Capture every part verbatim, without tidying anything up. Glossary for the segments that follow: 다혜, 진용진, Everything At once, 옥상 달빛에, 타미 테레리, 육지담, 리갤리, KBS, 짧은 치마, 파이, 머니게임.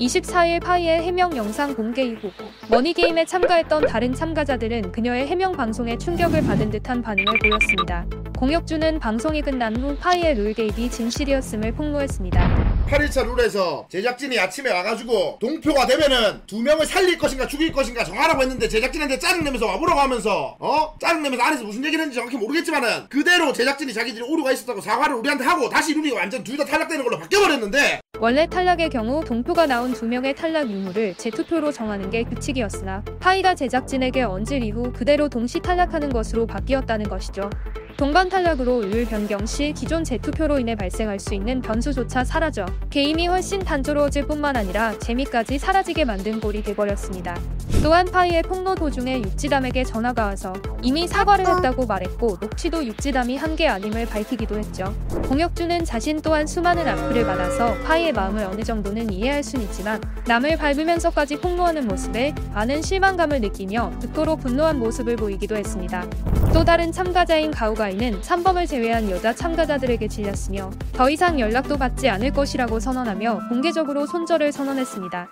이십사일 파이의 해명 영상 공개 이후 머니게임에 참가했던 다른 참가자들은 그녀의 해명 방송에 충격을 받은 듯한 반응을 보였습니다. 공혁준은 방송이 끝난 후 파이의 룰 개입이 진실이었음을 폭로했습니다. 팔일차 룰에서 제작진이 아침에 와가지고 동표가 되면은 두 명을 살릴 것인가 죽일 것인가 정하라고 했는데 제작진한테 짜증내면서 와보라고 하면서 어? 짜증내면서 안에서 무슨 얘기를 했는지 정확히 모르겠지만은 그대로 제작진이 자기들이 오류가 있었다고 사과를 우리한테 하고 다시 룰이 완전 둘 다 탈락되는 걸로 바뀌어버렸는데, 원래 탈락의 경우 동표가 나온 두 명의 탈락 유무를 재투표로 정하는 게 규칙이었으나 파이가 제작진에게 얹을 이후 그대로 동시 탈락하는 것으로 바뀌었다는 것이죠. 동반 탈락으로 룰 변경 시 기존 재투표로 인해 발생할 수 있는 변수조차 사라져 게임이 훨씬 단조로워질 뿐만 아니라 재미까지 사라지게 만든 꼴이 돼버렸습니다. 또한 파이의 폭로 도중에 육지담에게 전화가 와서 이미 사과를 했다고 말했고 녹취도 육지담이 한 게 아님을 밝히기도 했죠. 공혁준은 자신 또한 수많은 악플을 받아서 파이의 마음을 어느 정도는 이해할 순 있지만 남을 밟으면서까지 폭로하는 모습에 많은 실망감을 느끼며 극도로 분노한 모습을 보이기도 했습니다. 또 다른 참가자인 가우가이는 삼범을 제외한 여자 참가자들에게 질렸으며 더 이상 연락도 받지 않을 것이라고 선언하며 공개적으로 손절을 선언했습니다.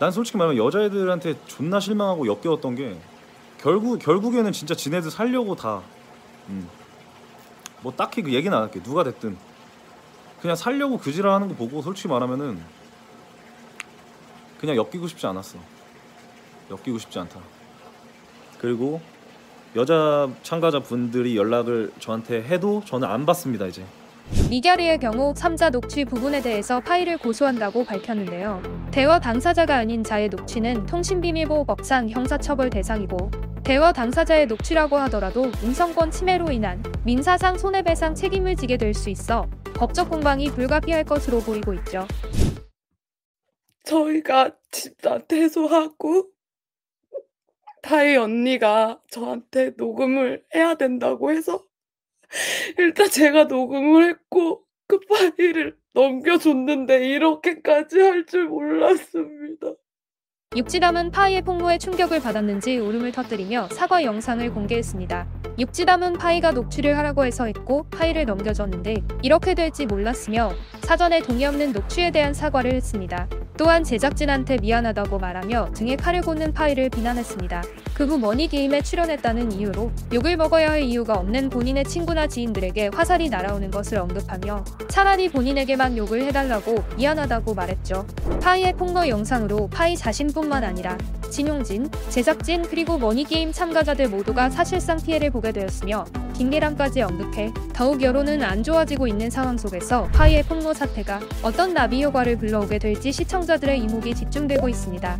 난 솔직히 말하면 여자애들한테 존나 실망하고 역겨웠던 게 결국, 결국에는 진짜 지네들 살려고 다 음, 뭐 딱히 그 얘기는 안 할게. 누가 됐든 그냥 살려고 그 지랄하는 거 보고 솔직히 말하면은 그냥 엮이고 싶지 않았어. 엮이고 싶지 않다. 그리고 여자 참가자분들이 연락을 저한테 해도 저는 안 받습니다. 이제 리갤리의 경우 삼자 녹취 부분에 대해서 파이를 고소한다고 밝혔는데요. 대화 당사자가 아닌 자의 녹취는 통신비밀보호법상 형사처벌 대상이고 대화 당사자의 녹취라고 하더라도 인성권 침해로 인한 민사상 손해배상 책임을 지게 될 수 있어 법적 공방이 불가피할 것으로 보이고 있죠. 저희가 집단 퇴소하고 다혜 언니가 저한테 녹음을 해야 된다고 해서 일단 제가 녹음을 했고 그 파일을 넘겨줬는데 이렇게까지 할 줄 몰랐습니다. 육지담은 파이의 폭로에 충격을 받았는지 울음을 터뜨리며 사과 영상을 공개했습니다. 육지담은 파이가 녹취를 하라고 해서 했고 파이를 넘겨줬는데 이렇게 될지 몰랐으며 사전에 동의 없는 녹취에 대한 사과를 했습니다. 또한 제작진한테 미안하다고 말하며 등에 칼을 꽂는 파이를 비난했습니다. 그 후 머니게임에 출연했다는 이유로 욕을 먹어야 할 이유가 없는 본인의 친구나 지인들에게 화살이 날아오는 것을 언급하며 차라리 본인에게만 욕을 해달라고 미안하다고 말했죠. 파이의 폭로 영상으로 파이 자신뿐만 아니라 진용진, 제작진 그리고 머니게임 참가자들 모두가 사실상 피해를 보게 되었으며 긴밀함까지 언급해 더욱 여론은 안 좋아지고 있는 상황 속에서 파이의 폭로 사태가 어떤 나비 효과를 불러오게 될지 시청자들의 이목이 집중되고 있습니다.